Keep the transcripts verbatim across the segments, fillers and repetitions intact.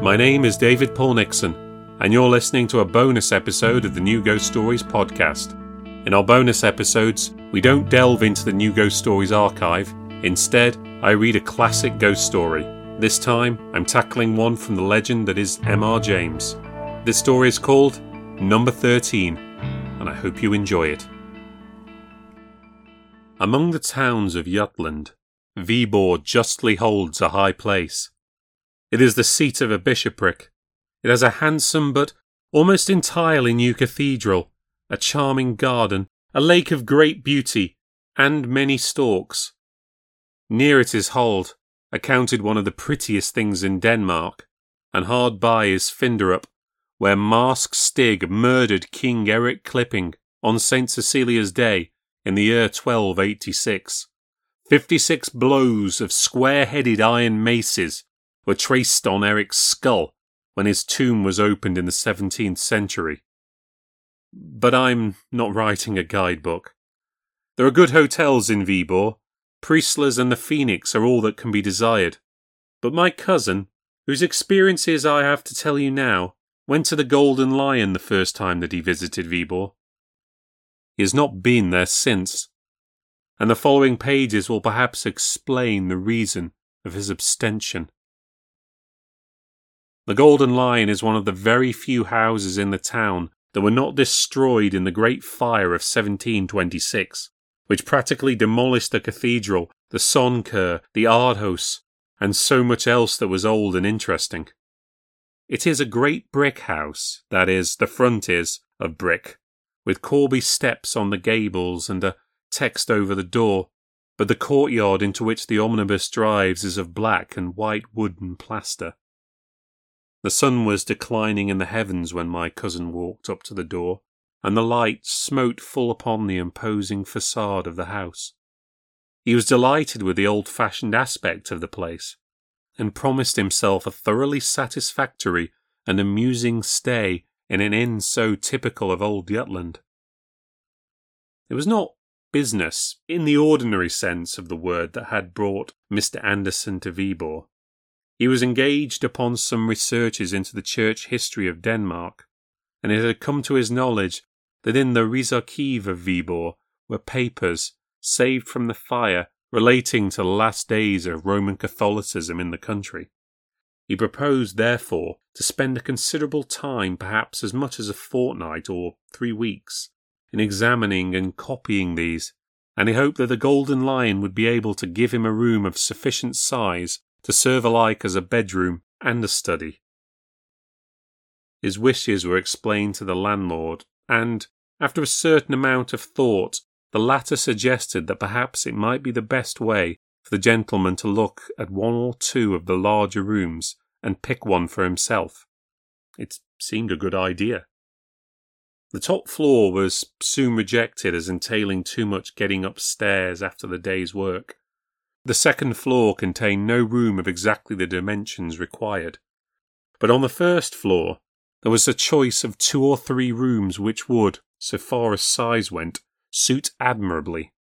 My name is David Paul Nixon, and you're listening to a bonus episode of the New Ghost Stories podcast. In our bonus episodes, we don't delve into the New Ghost Stories archive. Instead, I read a classic ghost story. This time, I'm tackling one from the legend that is M R. James. This story is called Number thirteen, and I hope you enjoy it. Among the towns of Jutland, Viborg justly holds a high place. It is the seat of a bishopric. It has a handsome but almost entirely new cathedral, a charming garden, a lake of great beauty, and many storks. Near it is Hald, accounted one of the prettiest things in Denmark, and hard by is Finderup, where Mask Stig murdered King Eric Clipping on Saint Cecilia's Day in the year twelve eighty-six. Fifty-six blows of square-headed iron maces were traced on Eric's skull when his tomb was opened in the seventeenth century. But I'm not writing a guidebook. There are good hotels in Viborg. Priestlers and the Phoenix are all that can be desired. But my cousin, whose experiences I have to tell you now, went to the Golden Lion the first time that he visited Viborg. He has not been there since, and the following pages will perhaps explain the reason of his abstention. The Golden Lion is one of the very few houses in the town that were not destroyed in the Great Fire of seventeen twenty-six, which practically demolished the cathedral, the Sagfører, the Rådhus, and so much else that was old and interesting. It is a great brick house, that is, the front is of brick, with Corbie steps on the gables and a text over the door, but the courtyard into which the omnibus drives is of black and white wood and plaster. The sun was declining in the heavens when my cousin walked up to the door, and the light smote full upon the imposing facade of the house. He was delighted with the old-fashioned aspect of the place, and promised himself a thoroughly satisfactory and amusing stay in an inn so typical of old Jutland. It was not business, in the ordinary sense of the word, that had brought Mister Anderson to Viborg. He was engaged upon some researches into the church history of Denmark, and it had come to his knowledge that in the Rigsarkiv of Viborg were papers, saved from the fire, relating to the last days of Roman Catholicism in the country. He proposed, therefore, to spend a considerable time, perhaps as much as a fortnight or three weeks, in examining and copying these, and he hoped that the Golden Lion would be able to give him a room of sufficient size to serve alike as a bedroom and a study. His wishes were explained to the landlord, and, after a certain amount of thought, the latter suggested that perhaps it might be the best way for the gentleman to look at one or two of the larger rooms and pick one for himself. It seemed a good idea. The top floor was soon rejected as entailing too much getting upstairs after the day's work. The second floor contained no room of exactly the dimensions required. But on the first floor, there was a choice of two or three rooms which would, so far as size went, suit admirably.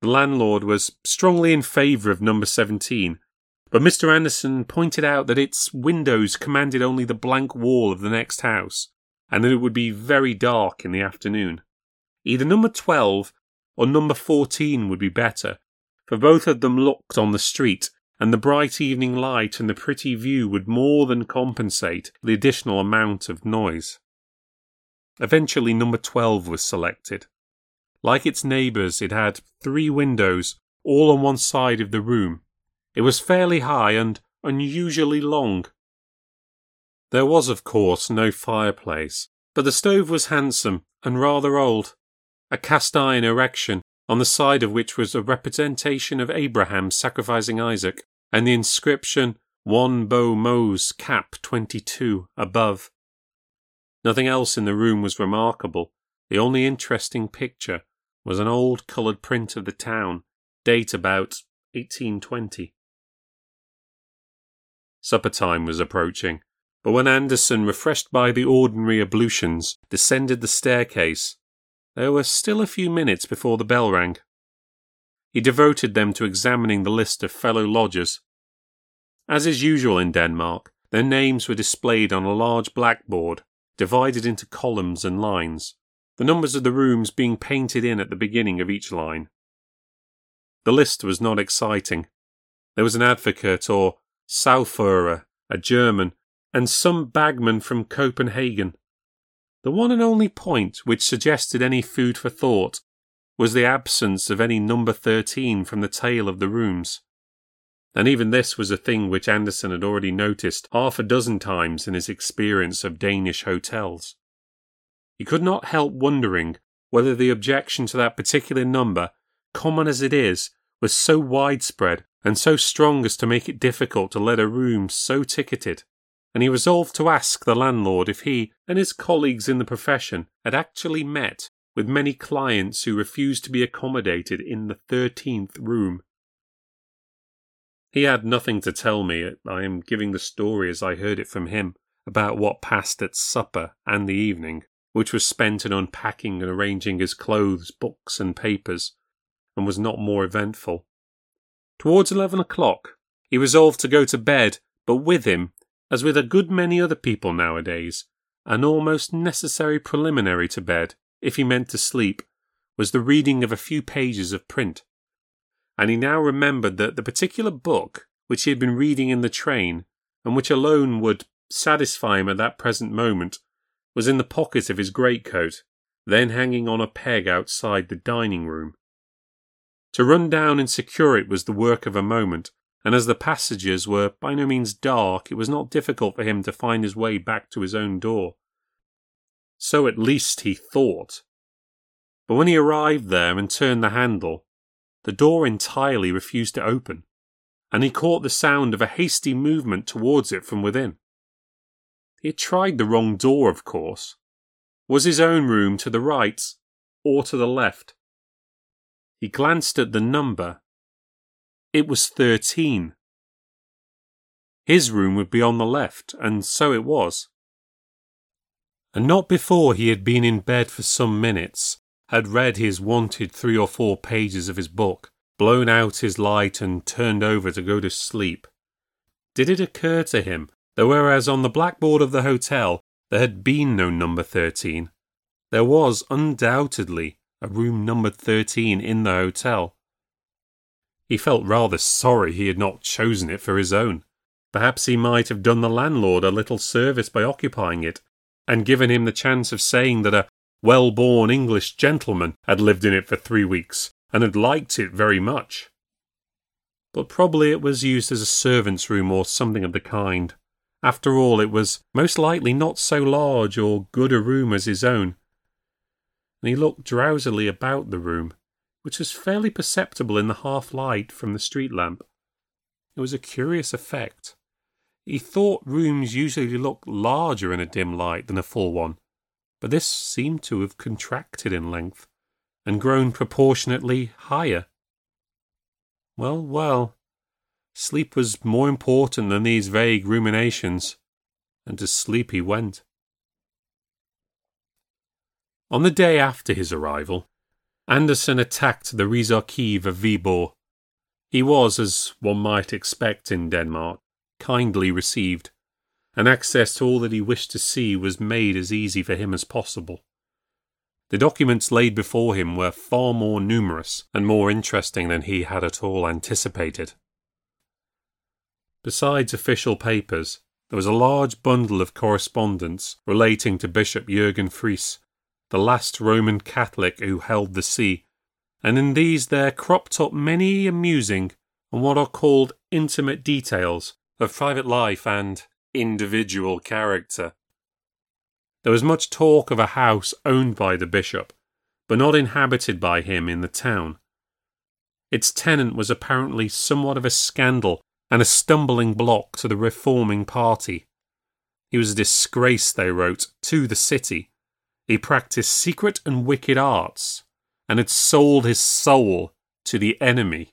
The landlord was strongly in favour of number seventeen, but Mister Anderson pointed out that its windows commanded only the blank wall of the next house, and that it would be very dark in the afternoon. Either number twelve or number fourteen would be better, for both of them looked on the street, and the bright evening light and the pretty view would more than compensate for the additional amount of noise. Eventually number twelve was selected. Like its neighbours, it had three windows, all on one side of the room. It was fairly high and unusually long. There was, of course, no fireplace, but the stove was handsome and rather old, a cast-iron erection, on the side of which was a representation of Abraham sacrificing Isaac, and the inscription "One Bo Mose Cap twenty-two" above. Nothing else in the room was remarkable. The only interesting picture was an old coloured print of the town, date about eighteen twenty. Supper time was approaching, but when Anderson, refreshed by the ordinary ablutions, descended the staircase, there were still a few minutes before the bell rang. He devoted them to examining the list of fellow lodgers. As is usual in Denmark, Their names were displayed on a large blackboard, divided into columns and lines, the numbers of the rooms being painted in at the beginning of each line. The list was not exciting. There was an advocate or Sagfører, a German, and some bagman from Copenhagen. The one and only point which suggested any food for thought was the absence of any number thirteen from the tail of the rooms. And even this was a thing which Anderson had already noticed half a dozen times in his experience of Danish hotels. He could not help wondering whether the objection to that particular number, common as it is, was so widespread and so strong as to make it difficult to let a room so ticketed, and he resolved to ask the landlord if he and his colleagues in the profession had actually met with many clients who refused to be accommodated in the thirteenth room. He had nothing to tell me. I am giving the story as I heard it from him about what passed at supper and the evening, which was spent in unpacking and arranging his clothes, books, and papers, and was not more eventful. Towards eleven o'clock, he resolved to go to bed, but with him, as with a good many other people nowadays, an almost necessary preliminary to bed, if he meant to sleep, was the reading of a few pages of print. And he now remembered that the particular book which he had been reading in the train, and which alone would satisfy him at that present moment, was in the pocket of his greatcoat, then hanging on a peg outside the dining room. To run down and secure it was the work of a moment, and as the passages were by no means dark, it was not difficult for him to find his way back to his own door. So at least he thought. But when he arrived there and turned the handle, the door entirely refused to open, and he caught the sound of a hasty movement towards it from within. He had tried the wrong door, of course. Was his own room to the right or to the left? He glanced at the number. It was thirteen. His room would be on the left, and so it was. And not before he had been in bed for some minutes, had read his wanted three or four pages of his book, blown out his light and turned over to go to sleep, did it occur to him that whereas on the blackboard of the hotel there had been no number thirteen, there was undoubtedly a room numbered thirteen in the hotel. He felt rather sorry he had not chosen it for his own. Perhaps he might have done the landlord a little service by occupying it, and given him the chance of saying that a well-born English gentleman had lived in it for three weeks, and had liked it very much. But probably it was used as a servant's room or something of the kind. After all, it was most likely not so large or good a room as his own. And he looked drowsily about the room, which was fairly perceptible in the half-light from the street lamp. It was a curious effect. He thought rooms usually looked larger in a dim light than a full one, but this seemed to have contracted in length, and grown proportionately higher. Well, well, sleep was more important than these vague ruminations, and to sleep he went. On the day after his arrival, Anderson attacked the Rigsarkiv of Viborg. He was, as one might expect in Denmark, kindly received, and access to all that he wished to see was made as easy for him as possible. The documents laid before him were far more numerous and more interesting than he had at all anticipated. Besides official papers, there was a large bundle of correspondence relating to Bishop Jørgen Friis, the last Roman Catholic who held the see, and in these there cropped up many amusing and what are called intimate details of private life and individual character. There was much talk of a house owned by the bishop, but not inhabited by him in the town. Its tenant was apparently somewhat of a scandal and a stumbling block to the reforming party. He was a disgrace, they wrote, to the city. He practised secret and wicked arts, and had sold his soul to the enemy.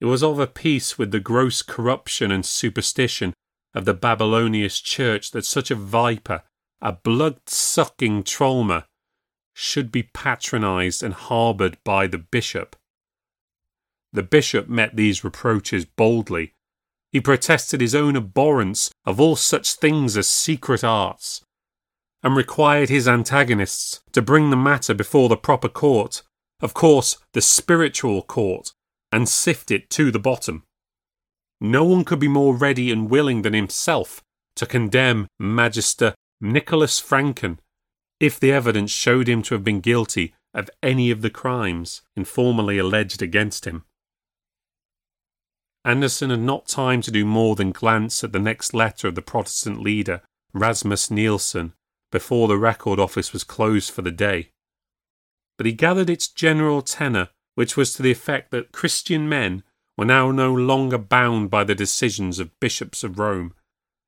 It was of a piece with the gross corruption and superstition of the Babylonian church that such a viper, a blood-sucking trollmer, should be patronised and harboured by the bishop. The bishop met these reproaches boldly, He protested his own abhorrence of all such things as secret arts, and required his antagonists to bring the matter before the proper court, of course the spiritual court, and sift it to the bottom. No one could be more ready and willing than himself to condemn Magister Nicholas Franken if the evidence showed him to have been guilty of any of the crimes informally alleged against him. Anderson had not time to do more than glance at the next letter of the Protestant leader, Rasmus Nielsen, before the record office was closed for the day. But he gathered its general tenor, which was to the effect that Christian men were now no longer bound by the decisions of bishops of Rome,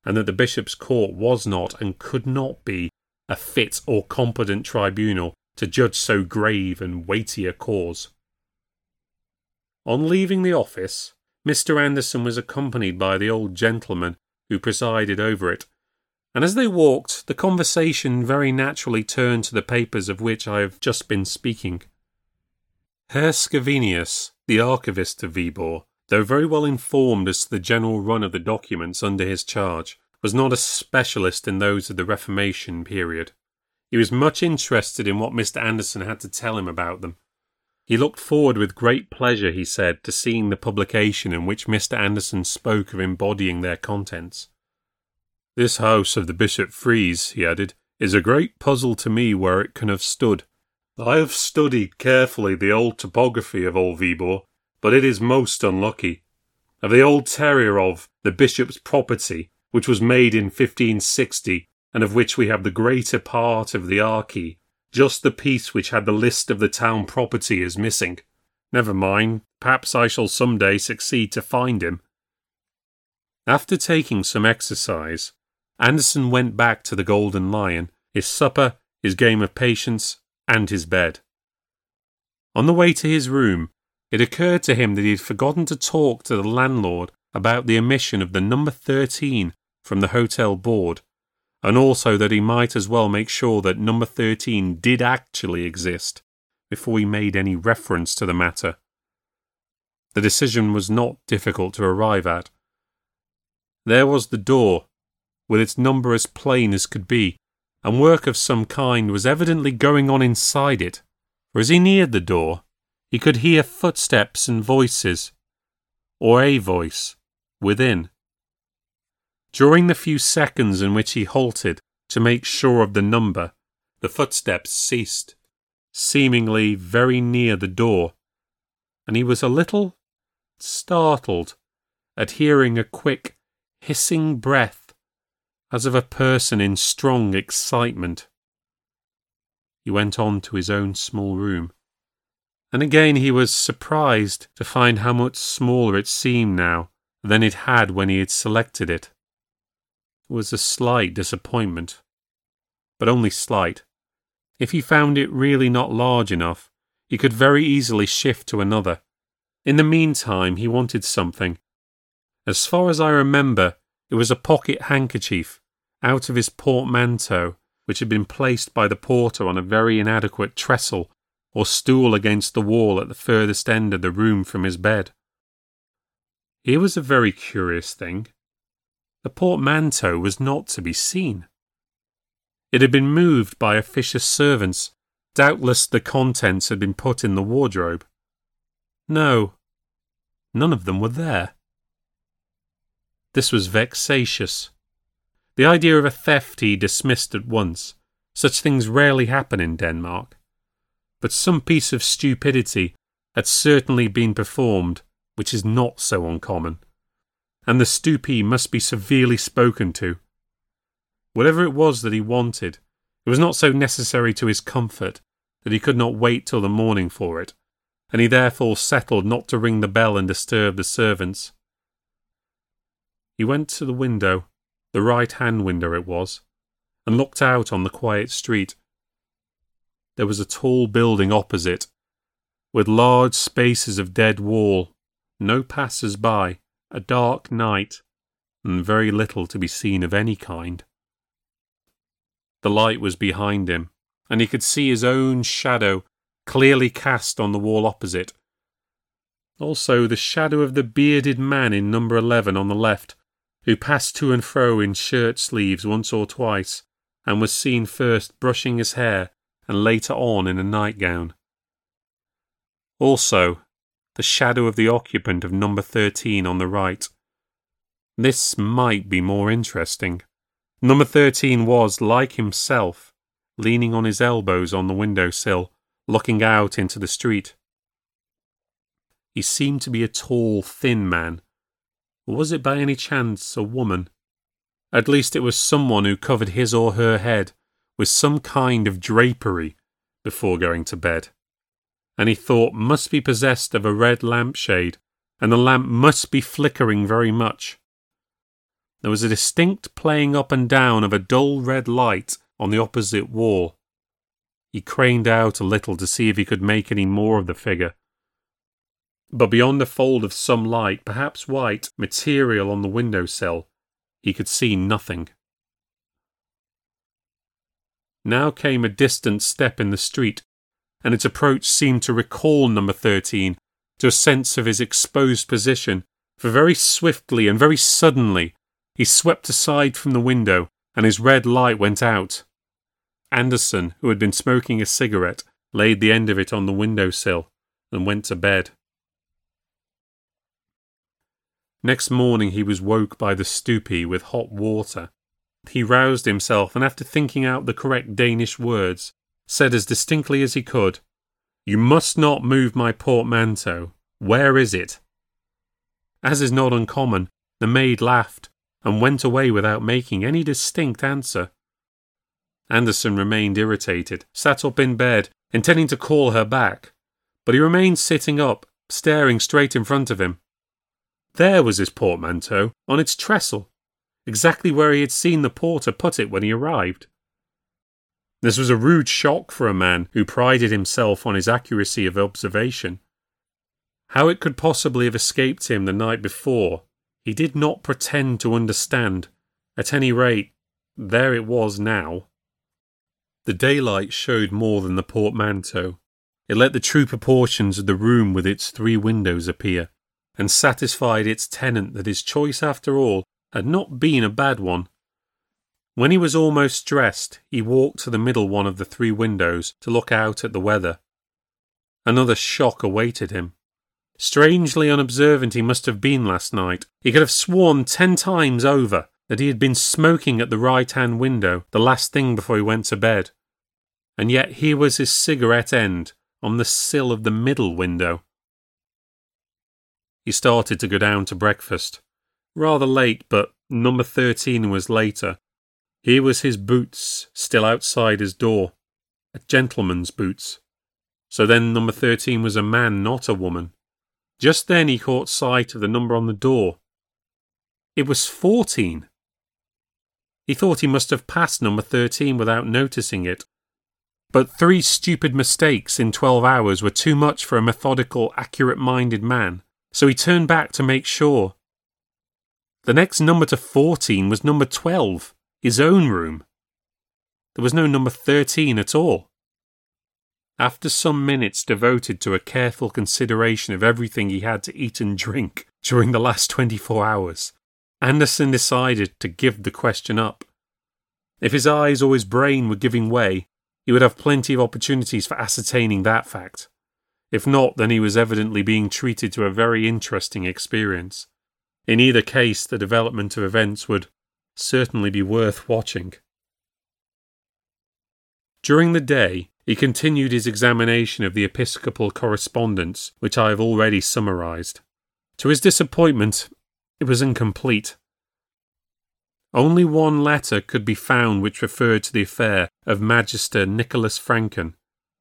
and that the bishop's court was not and could not be a fit or competent tribunal to judge so grave and weighty a cause. On leaving the office, Mister Anderson was accompanied by the old gentleman who presided over it, and as they walked, the conversation very naturally turned to the papers of which I have just been speaking. Herr Scavenius, the archivist of Viborg, though very well informed as to the general run of the documents under his charge, was not a specialist in those of the Reformation period. He was much interested in what Mister Anderson had to tell him about them. He looked forward with great pleasure, he said, to seeing the publication in which Mister Anderson spoke of embodying their contents. "This house of the Bishop Friis," he added, "is a great puzzle to me where it can have stood. I have studied carefully the old topography of old Viborg, but it is most unlucky. Of the old terrier of the Bishop's property, which was made in fifteen sixty, and of which we have the greater part of the archy, just the piece which had the list of the town property is missing. Never mind, perhaps I shall some day succeed to find him." After taking some exercise, Anderson went back to the Golden Lion, his supper, his game of patience, and his bed. On the way to his room, it occurred to him that he had forgotten to talk to the landlord about the omission of the number thirteen from the hotel board, and also that he might as well make sure that number thirteen did actually exist before he made any reference to the matter. The decision was not difficult to arrive at. There was the door, with its number as plain as could be, and work of some kind was evidently going on inside it, for as he neared the door, he could hear footsteps and voices, or a voice, within. During the few seconds in which he halted to make sure of the number, the footsteps ceased, seemingly very near the door, and he was a little startled at hearing a quick, hissing breath, as of a person in strong excitement. He went on to his own small room, and again he was surprised to find how much smaller it seemed now than it had when he had selected it. Was a slight disappointment, but only slight. If he found it really not large enough, he could very easily shift to another. In the meantime, he wanted something. As far as I remember, it was a pocket handkerchief out of his portmanteau, which had been placed by the porter on a very inadequate trestle or stool against the wall at the furthest end of the room from his bed. Here was a very curious thing. The portmanteau was not to be seen. It had been moved by officious servants. Doubtless the contents had been put in the wardrobe. No, none of them were there. This was vexatious. The idea of a theft he dismissed at once. Such things rarely happen in Denmark. But some piece of stupidity had certainly been performed, which is not so uncommon, and the stoopee must be severely spoken to. Whatever it was that he wanted, it was not so necessary to his comfort that he could not wait till the morning for it, and he therefore settled not to ring the bell and disturb the servants. He went to the window, the right-hand window it was, and looked out on the quiet street. There was a tall building opposite, with large spaces of dead wall, no passers-by, a dark night, and very little to be seen of any kind. The light was behind him, and he could see his own shadow clearly cast on the wall opposite. Also the shadow of the bearded man in number eleven on the left, who passed to and fro in shirt sleeves once or twice, and was seen first brushing his hair and later on in a nightgown. Also, the shadow of the occupant of number thirteen on the right. This might be more interesting. Number thirteen was, like himself, leaning on his elbows on the windowsill, looking out into the street. He seemed to be a tall, thin man. Was it by any chance a woman? At least it was someone who covered his or her head with some kind of drapery before going to bed, and he thought must be possessed of a red lampshade, and the lamp must be flickering very much. There was a distinct playing up and down of a dull red light on the opposite wall. He craned out a little to see if he could make any more of the figure, but beyond a fold of some light, perhaps white, material on the windowsill, he could see nothing. Now came a distant step in the street, and its approach seemed to recall number thirteen to a sense of his exposed position, for very swiftly and very suddenly he swept aside from the window, and his red light went out. Anderson, who had been smoking a cigarette, laid the end of it on the windowsill and went to bed. Next morning he was woke by the stoopie with hot water. He roused himself, and after thinking out the correct Danish words, said as distinctly as he could, "You must not move my portmanteau. Where is it?" As is not uncommon, the maid laughed and went away without making any distinct answer. Anderson remained irritated, sat up in bed, intending to call her back, but he remained sitting up, staring straight in front of him. There was his portmanteau, on its trestle, exactly where he had seen the porter put it when he arrived. This was a rude shock for a man who prided himself on his accuracy of observation. How it could possibly have escaped him the night before, he did not pretend to understand. At any rate, there it was now. The daylight showed more than the portmanteau. It let the true proportions of the room with its three windows appear, and satisfied its tenant that his choice, after all, had not been a bad one. When he was almost dressed, he walked to the middle one of the three windows to look out at the weather. Another shock awaited him. Strangely unobservant he must have been last night. He could have sworn ten times over that he had been smoking at the right-hand window the last thing before he went to bed. And yet here was his cigarette end on the sill of the middle window. He started to go down to breakfast. Rather late, but number thirteen was later. Here was his boots still outside his door. A gentleman's boots. So then number thirteen was a man, not a woman. Just then he caught sight of the number on the door. It was fourteen. He thought he must have passed number thirteen without noticing it. But three stupid mistakes in twelve hours were too much for a methodical, accurate-minded man, so he turned back to make sure. The next number to fourteen was number twelve, his own room. There was no number thirteen at all. After some minutes devoted to a careful consideration of everything he had to eat and drink during the last twenty-four hours, Anderson decided to give the question up. If his eyes or his brain were giving way, he would have plenty of opportunities for ascertaining that fact. If not, then he was evidently being treated to a very interesting experience. In either case, the development of events would certainly be worth watching. During the day, he continued his examination of the episcopal correspondence, which I have already summarised. To his disappointment, it was incomplete. Only one letter could be found which referred to the affair of Magister Nicholas Franken.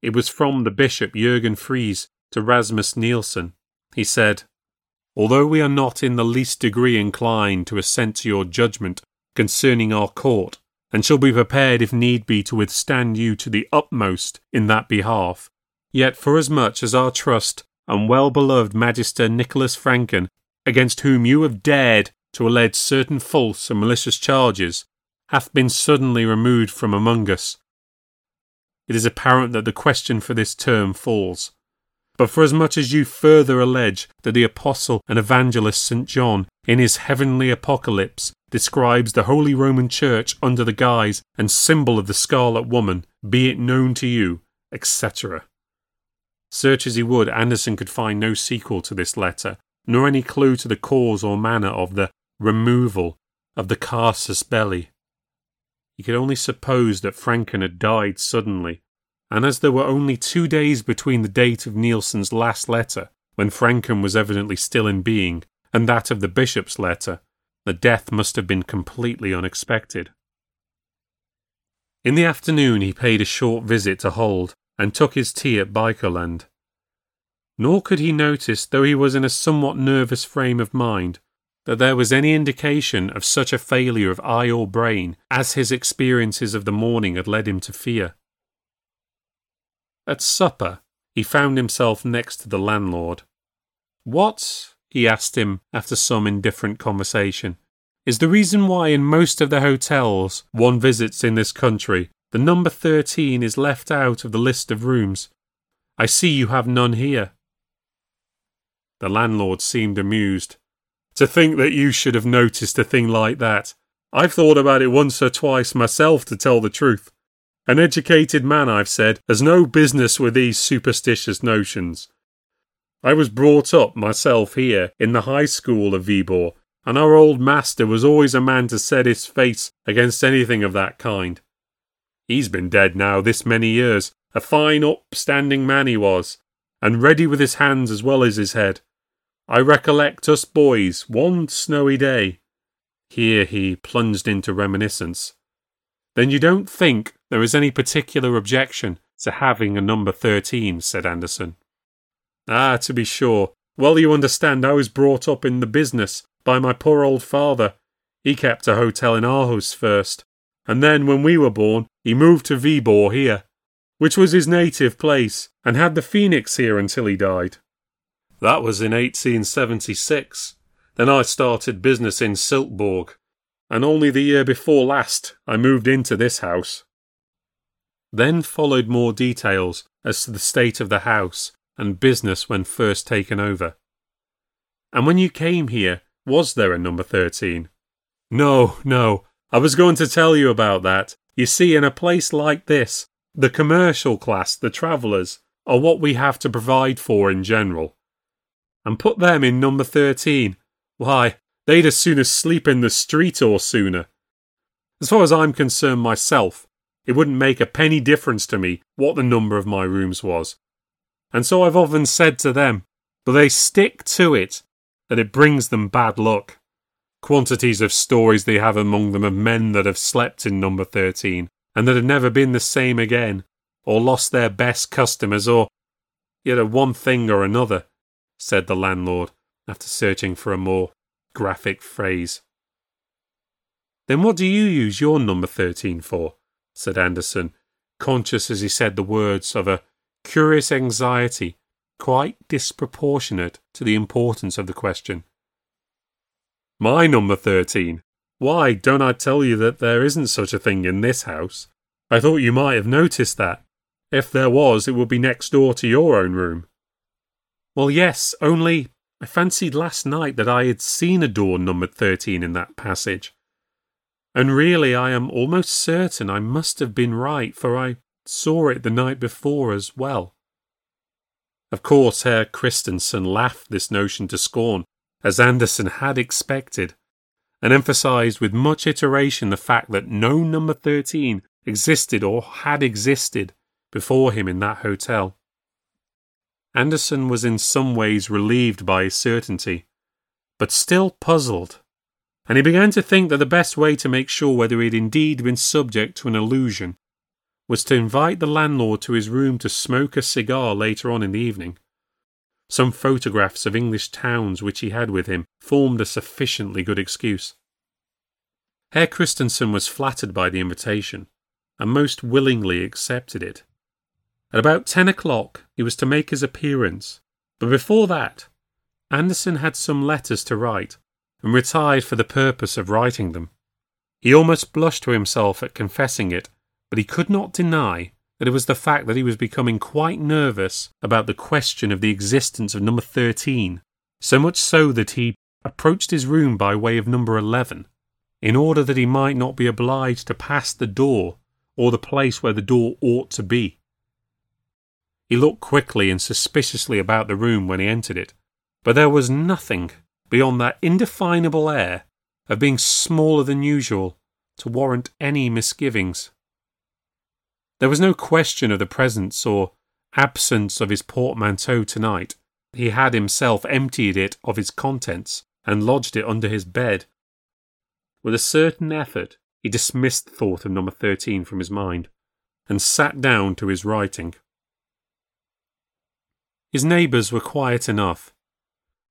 It was from the Bishop Jørgen Friis to Rasmus Nielsen. He said, "Although we are not in the least degree inclined to assent to your judgment concerning our court, and shall be prepared if need be to withstand you to the utmost in that behalf, yet forasmuch as our trust and well-beloved Magister Nicholas Franken, against whom you have dared to allege certain false and malicious charges, hath been suddenly removed from among us, it is apparent that the question for this term falls. But forasmuch as you further allege that the apostle and evangelist Saint John, in his heavenly apocalypse, describes the Holy Roman Church under the guise and symbol of the Scarlet Woman, be it known to you, et cetera. Search as he would, Anderson could find no sequel to this letter, nor any clue to the cause or manner of the removal of the casus belli. He could only suppose that Franken had died suddenly, and as there were only two days between the date of Nielsen's last letter, when Franken was evidently still in being, and that of the bishop's letter, the death must have been completely unexpected. In the afternoon he paid a short visit to Hold, and took his tea at Bikerland. Nor could he notice, though he was in a somewhat nervous frame of mind, that there was any indication of such a failure of eye or brain as his experiences of the morning had led him to fear. At supper he found himself next to the landlord. "What," he asked him after some indifferent conversation, "is the reason why in most of the hotels one visits in this country the number thirteen is left out of the list of rooms? I see you have none here." The landlord seemed amused. "To think that you should have noticed a thing like that. I've thought about it once or twice myself, to tell the truth. An educated man, I've said, has no business with these superstitious notions. I was brought up myself here in the high school of Viborg, and our old master was always a man to set his face against anything of that kind. He's been dead now this many years, a fine upstanding man he was, and ready with his hands as well as his head. I recollect us boys, one snowy day—" Here he plunged into reminiscence. "Then you don't think there is any particular objection to having a number thirteen, said Anderson. "Ah, to be sure. Well, you understand, I was brought up in the business by my poor old father. He kept a hotel in Aarhus first, and then when we were born, he moved to Viborg here, which was his native place, and had the Phoenix here until he died. That was in eighteen seventy-six. Then I started business in Silkborg, and only the year before last I moved into this house." Then followed more details as to the state of the house and business when first taken over. "And when you came here, was there a number thirteen? "No, no, I was going to tell you about that. You see, in a place like this, the commercial class, the travellers, are what we have to provide for in general. And put them in number thirteen. Why, they'd as soon as sleep in the street or sooner. As far as I'm concerned myself, it wouldn't make a penny difference to me what the number of my rooms was. And so I've often said to them, but they stick to it, that it brings them bad luck. Quantities of stories they have among them of men that have slept in number thirteen, and that have never been the same again, or lost their best customers, or yet a one thing or another," said the landlord, after searching for a more graphic phrase. "Then what do you use your number thirteen for?" said Anderson, conscious as he said the words of a curious anxiety quite disproportionate to the importance of the question. "My number thirteen? Why, don't I tell you that there isn't such a thing in this house? I thought you might have noticed that. If there was, it would be next door to your own room." "Well, yes, only I fancied last night that I had seen a door numbered thirteen in that passage. And really I am almost certain I must have been right, for I saw it the night before as well." Of course Herr Christensen laughed this notion to scorn, as Anderson had expected, and emphasised with much iteration the fact that no number thirteen existed or had existed before him in that hotel. Anderson was in some ways relieved by his certainty, but still puzzled, and he began to think that the best way to make sure whether he had indeed been subject to an illusion was to invite the landlord to his room to smoke a cigar later on in the evening. Some photographs of English towns which he had with him formed a sufficiently good excuse. Herr Christensen was flattered by the invitation, and most willingly accepted it. At about ten o'clock he was to make his appearance, but before that Anderson had some letters to write, and retired for the purpose of writing them. He almost blushed to himself at confessing it, but he could not deny that it was the fact that he was becoming quite nervous about the question of the existence of number thirteen, so much so that he approached his room by way of number eleven, in order that he might not be obliged to pass the door or the place where the door ought to be. He looked quickly and suspiciously about the room when he entered it, but there was nothing beyond that indefinable air of being smaller than usual to warrant any misgivings. There was no question of the presence or absence of his portmanteau tonight. He had himself emptied it of its contents and lodged it under his bed. With a certain effort, he dismissed the thought of number thirteen from his mind and sat down to his writing. His neighbours were quiet enough.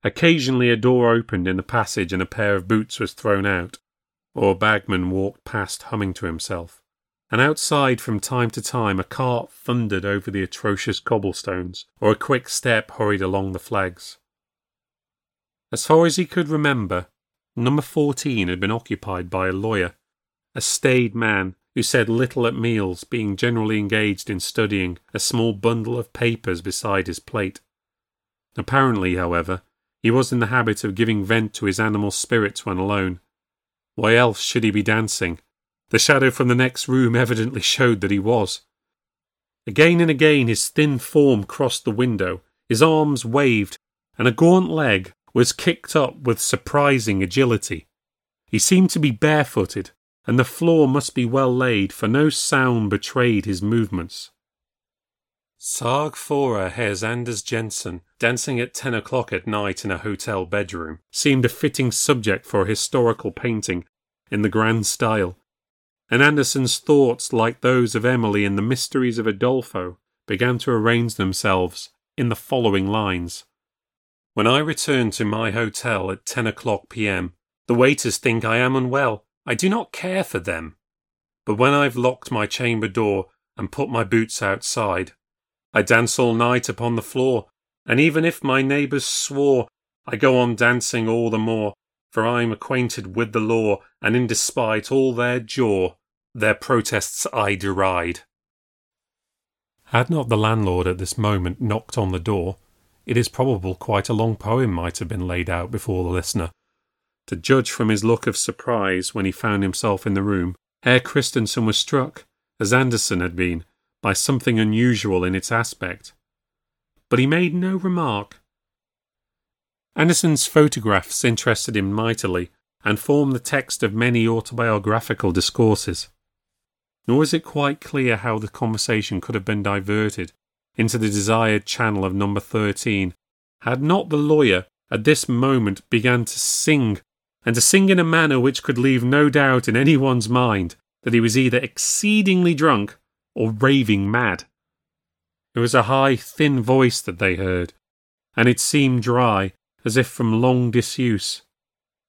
Occasionally a door opened in the passage and a pair of boots was thrown out, or a bagman walked past humming to himself, and outside from time to time a cart thundered over the atrocious cobblestones, or a quick step hurried along the flags. As far as he could remember, number fourteen had been occupied by a lawyer, a staid man who said little at meals, being generally engaged in studying a small bundle of papers beside his plate. Apparently, however, he was in the habit of giving vent to his animal spirits when alone. Why else should he be dancing? The shadow from the next room evidently showed that he was. Again and again his thin form crossed the window, his arms waved, and a gaunt leg was kicked up with surprising agility. He seemed to be barefooted, and the floor must be well laid, for no sound betrayed his movements. Sagfører Herr Anders Jensen, dancing at ten o'clock at night in a hotel bedroom, seemed a fitting subject for a historical painting in the grand style, and Anderson's thoughts, like those of Emily in The Mysteries of Udolpho, began to arrange themselves in the following lines. When I return to my hotel at ten o'clock p m, the waiters think I am unwell. I do not care for them. But when I've locked my chamber door and put my boots outside, I dance all night upon the floor, and even if my neighbours swore, I go on dancing all the more, for I am acquainted with the law, and in despite all their jaw, their protests I deride. Had not the landlord at this moment knocked on the door, it is probable quite a long poem might have been laid out before the listener. To judge from his look of surprise when he found himself in the room, Herr Christensen was struck, as Anderson had been, by something unusual in its aspect. But he made no remark. Anderson's photographs interested him mightily, and formed the text of many autobiographical discourses. Nor is it quite clear how the conversation could have been diverted into the desired channel of number thirteen, had not the lawyer at this moment began to sing, and to sing in a manner which could leave no doubt in anyone's mind that he was either exceedingly drunk or raving mad. It was a high, thin voice that they heard, and it seemed dry, as if from long disuse.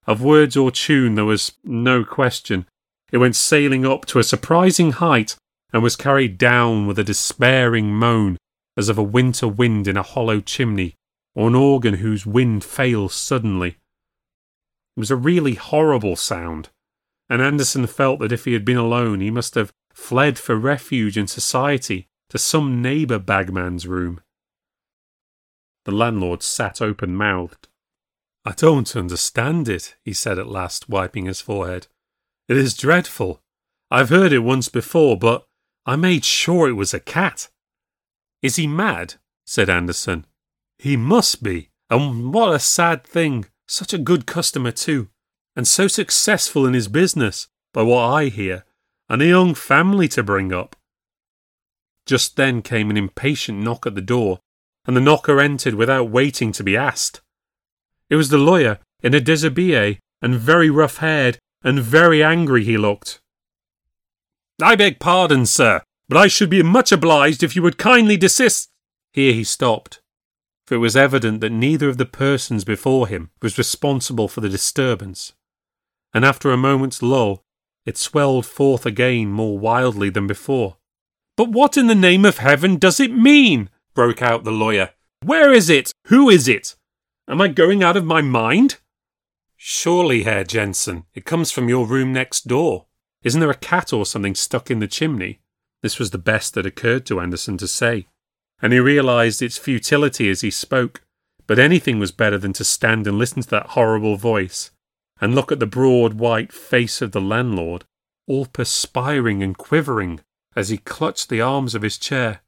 Of words or tune there was no question. It went sailing up to a surprising height, and was carried down with a despairing moan, as of a winter wind in a hollow chimney, or an organ whose wind fails suddenly. It was a really horrible sound, and Anderson felt that if he had been alone he must have fled for refuge in society to some neighbour bagman's room. The landlord sat open-mouthed. "I don't understand it," he said at last, wiping his forehead. "It is dreadful. I've heard it once before, but I made sure it was a cat." "Is he mad?" said Anderson. "He must be, and what a sad thing. Such a good customer too, and so successful in his business, by what I hear, and a young family to bring up." Just then came an impatient knock at the door, and the knocker entered without waiting to be asked. It was the lawyer, in a déshabillé, and very rough-haired, and very angry he looked. "I beg pardon, sir, but I should be much obliged if you would kindly desist—" Here he stopped, for it was evident that neither of the persons before him was responsible for the disturbance, and after a moment's lull it swelled forth again more wildly than before. "But what in the name of heaven does it mean?" broke out the lawyer. "Where is it? Who is it? Am I going out of my mind?" "Surely, Herr Jensen, it comes from your room next door. Isn't there a cat or something stuck in the chimney? This was the best that occurred to Anderson to say, and he realised its futility as he spoke, but anything was better than to stand and listen to that horrible voice, and look at the broad white face of the landlord, all perspiring and quivering as he clutched the arms of his chair.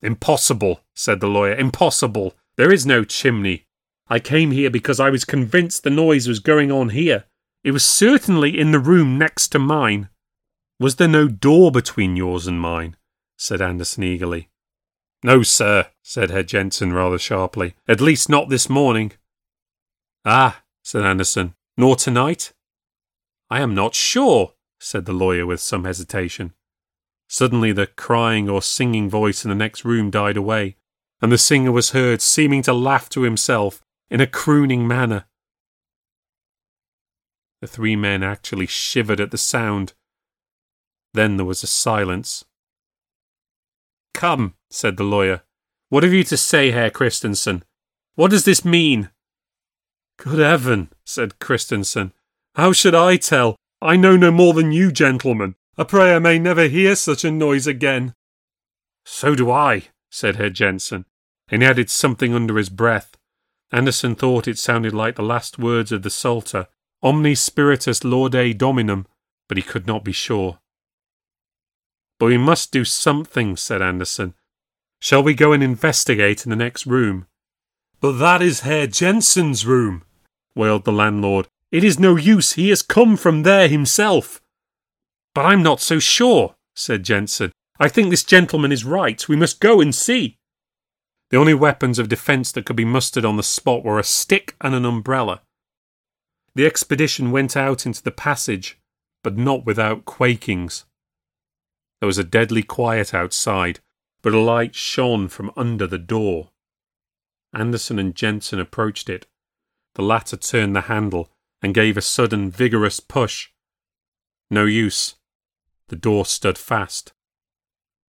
"Impossible," said the lawyer, "impossible. There is no chimney. I came here because I was convinced the noise was going on here. It was certainly in the room next to mine." "Was there no door between yours and mine?" said Anderson eagerly. "No, sir," said Herr Jensen rather sharply. "At least not this morning." "Ah," said Anderson, "nor tonight?" "I am not sure," said the lawyer with some hesitation. Suddenly the crying or singing voice in the next room died away, and the singer was heard seeming to laugh to himself in a crooning manner. The three men actually shivered at the sound. Then there was a silence. "Come," said the lawyer. "What have you to say, Herr Christensen? What does this mean?" "Good heaven," said Christensen. "How should I tell? I know no more than you, gentlemen. I pray I may never hear such a noise again." "So do I," said Herr Jensen, and he added something under his breath. Anderson thought it sounded like the last words of the Psalter, Omnis spiritus laudet Dominum, but he could not be sure. "But we must do something," said Anderson. "Shall we go and investigate in the next room?" "But that is Herr Jensen's room," wailed the landlord. "It is no use. He has come from there himself." "But I'm not so sure," said Jensen. "I think this gentleman is right. We must go and see." The only weapons of defence that could be mustered on the spot were a stick and an umbrella. The expedition went out into the passage, but not without quakings. There was a deadly quiet outside, but a light shone from under the door. Anderson and Jensen approached it. The latter turned the handle and gave a sudden, vigorous push. No use. The door stood fast.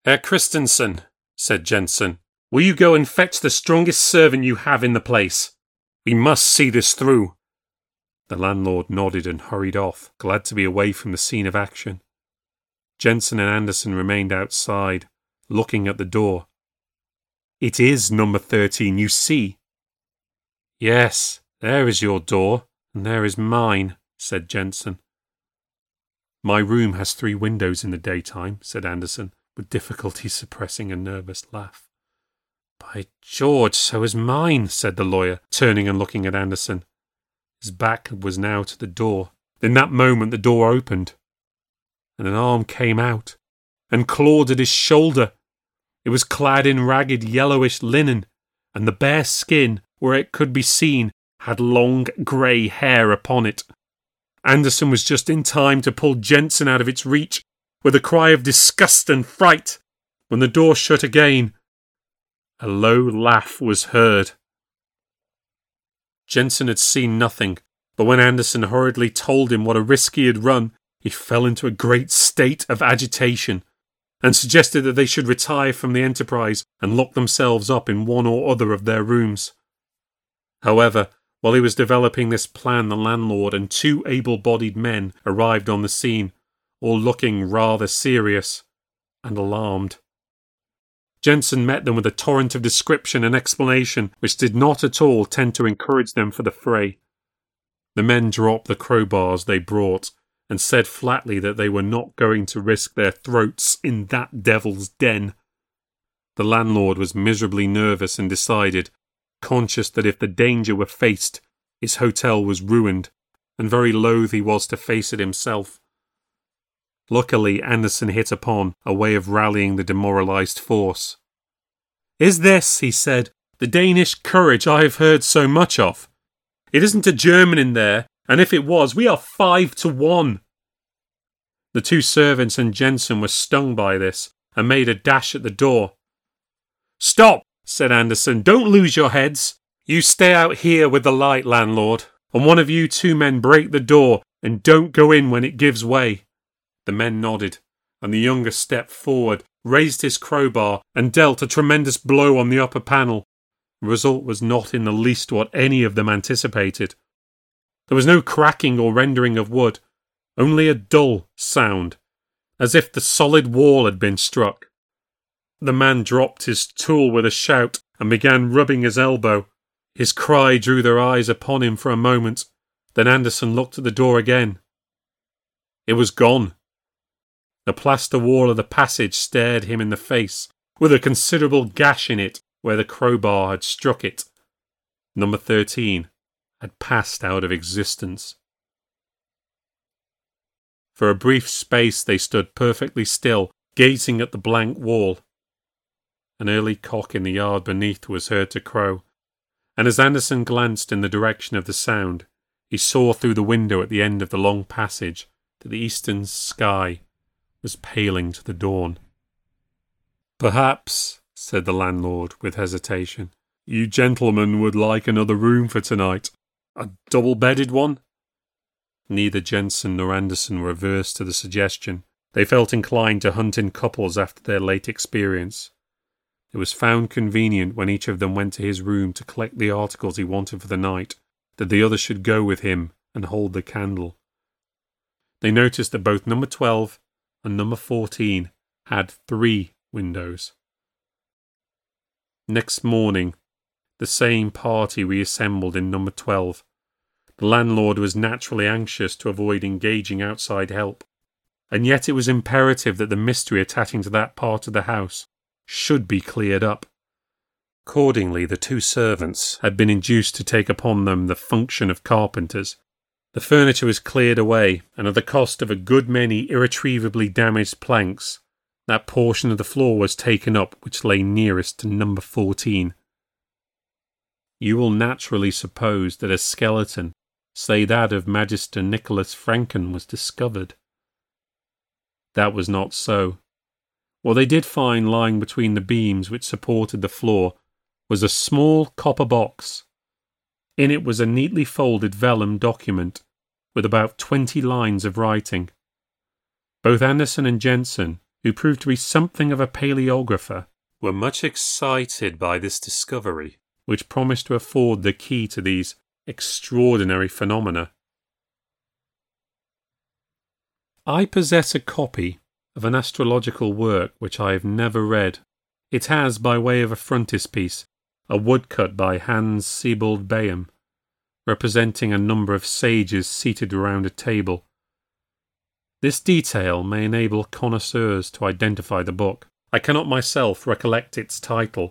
"Herr Christensen," said Jensen, "will you go and fetch the strongest servant you have in the place? We must see this through." The landlord nodded and hurried off, glad to be away from the scene of action. Jensen and Anderson remained outside, looking at the door. "It is number thirteen, you see." "Yes, there is your door, and there is mine," said Jensen. "My room has three windows in the daytime," said Anderson, with difficulty suppressing a nervous laugh. "By George, so is mine," said the lawyer, turning and looking at Anderson. His back was now to the door. In that moment the door opened, and an arm came out and clawed at his shoulder. It was clad in ragged yellowish linen, and the bare skin, where it could be seen, had long grey hair upon it. Anderson was just in time to pull Jensen out of its reach, with a cry of disgust and fright. When the door shut again, a low laugh was heard. Jensen had seen nothing, but when Anderson hurriedly told him what a risk he had run, he fell into a great state of agitation, and suggested that they should retire from the enterprise and lock themselves up in one or other of their rooms. However, while he was developing this plan, the landlord and two able-bodied men arrived on the scene, all looking rather serious and alarmed. Jensen met them with a torrent of description and explanation which did not at all tend to encourage them for the fray. The men dropped the crowbars they brought and said flatly that they were not going to risk their throats in that devil's den. The landlord was miserably nervous and decided, conscious that if the danger were faced, his hotel was ruined, and very loath he was to face it himself. Luckily, Anderson hit upon a way of rallying the demoralised force. "Is this," he said, "the Danish courage I have heard so much of? It isn't a German in there, and if it was, we are five to one." The two servants and Jensen were stung by this, and made a dash at the door. "Stop!" said Anderson. "Don't lose your heads. You stay out here with the light, landlord, and one of you two men break the door, and don't go in when it gives way." The men nodded, and the younger stepped forward, raised his crowbar, and dealt a tremendous blow on the upper panel. The result was not in the least what any of them anticipated. There was no cracking or rendering of wood, only a dull sound, as if the solid wall had been struck. The man dropped his tool with a shout and began rubbing his elbow. His cry drew their eyes upon him for a moment, then Anderson looked at the door again. It was gone. The plaster wall of the passage stared him in the face, with a considerable gash in it where the crowbar had struck it. Number thirteen had passed out of existence. For a brief space they stood perfectly still, gazing at the blank wall. An early cock in the yard beneath was heard to crow, and as Anderson glanced in the direction of the sound, he saw through the window at the end of the long passage that the eastern sky was paling to the dawn. "Perhaps," said the landlord with hesitation, "you gentlemen would like another room for tonight? A double-bedded one?" Neither Jensen nor Anderson were averse to the suggestion. They felt inclined to hunt in couples after their late experience. It was found convenient when each of them went to his room to collect the articles he wanted for the night, that the other should go with him and hold the candle. They noticed that both number twelve and number fourteen had three windows. Next morning, the same party reassembled in number twelve. The landlord was naturally anxious to avoid engaging outside help, and yet it was imperative that the mystery attaching to that part of the house should be cleared up. Accordingly, the two servants had been induced to take upon them the function of carpenters. The furniture was cleared away, and at the cost of a good many irretrievably damaged planks, that portion of the floor was taken up which lay nearest to number fourteen. You will naturally suppose that a skeleton, say that of Magister Nicholas Franken, was discovered. That was not so. What they did find lying between the beams which supported the floor was a small copper box. In it was a neatly folded vellum document with about twenty lines of writing. Both Anderson and Jensen, who proved to be something of a paleographer, were much excited by this discovery, which promised to afford the key to these extraordinary phenomena. I possess a copy of an astrological work which I have never read. It has, by way of a frontispiece, a woodcut by Hans Sebald Bayham, representing a number of sages seated around a table. This detail may enable connoisseurs to identify the book. I cannot myself recollect its title,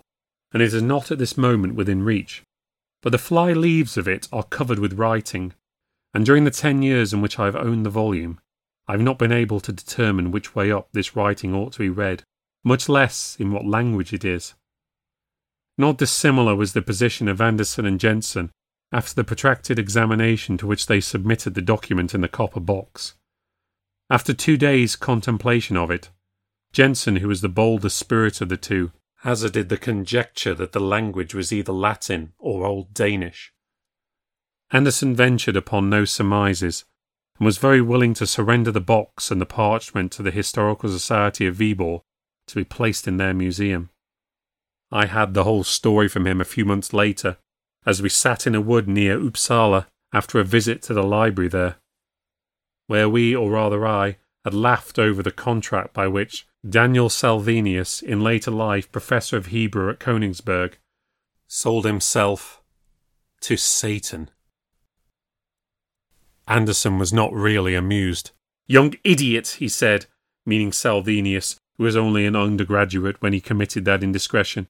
and it is not at this moment within reach, but the fly leaves of it are covered with writing, and during the ten years in which I have owned the volume, I have not been able to determine which way up this writing ought to be read, much less in what language it is. Not dissimilar was the position of Anderson and Jensen after the protracted examination to which they submitted the document in the copper box. After two days' contemplation of it, Jensen, who was the bolder spirit of the two, hazarded the conjecture that the language was either Latin or Old Danish. Anderson ventured upon no surmises, and was very willing to surrender the box and the parchment to the Historical Society of Viborg to be placed in their museum. I had the whole story from him a few months later, as we sat in a wood near Uppsala after a visit to the library there, where we, or rather I, had laughed over the contract by which Daniel Salvenius, in later life Professor of Hebrew at Königsberg, sold himself to Satan. Anderson was not really amused. "Young idiot," he said, meaning Salvenius, who was only an undergraduate when he committed that indiscretion.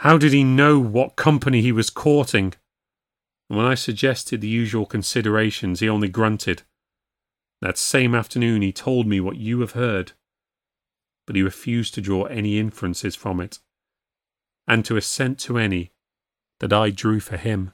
"How did he know what company he was courting?" And when I suggested the usual considerations, he only grunted. That same afternoon he told me what you have heard, but he refused to draw any inferences from it, and to assent to any that I drew for him.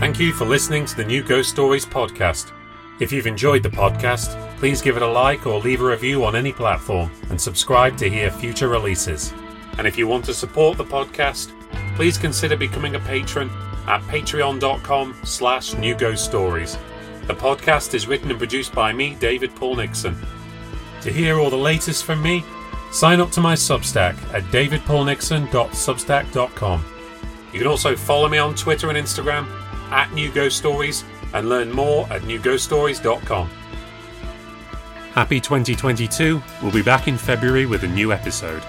Thank you for listening to the New Ghost Stories podcast. If you've enjoyed the podcast, please give it a like or leave a review on any platform and subscribe to hear future releases. And if you want to support the podcast, please consider becoming a patron at patreon.com slash new ghost stories. The podcast is written and produced by me, David Paul Nixon. To hear all the latest from me, sign up to my Substack at david paul nixon dot substack dot com. You can also follow me on Twitter and Instagram at New Ghost Stories and learn more at new ghost stories dot com. Happy twenty twenty-two. We'll be back in February with a new episode.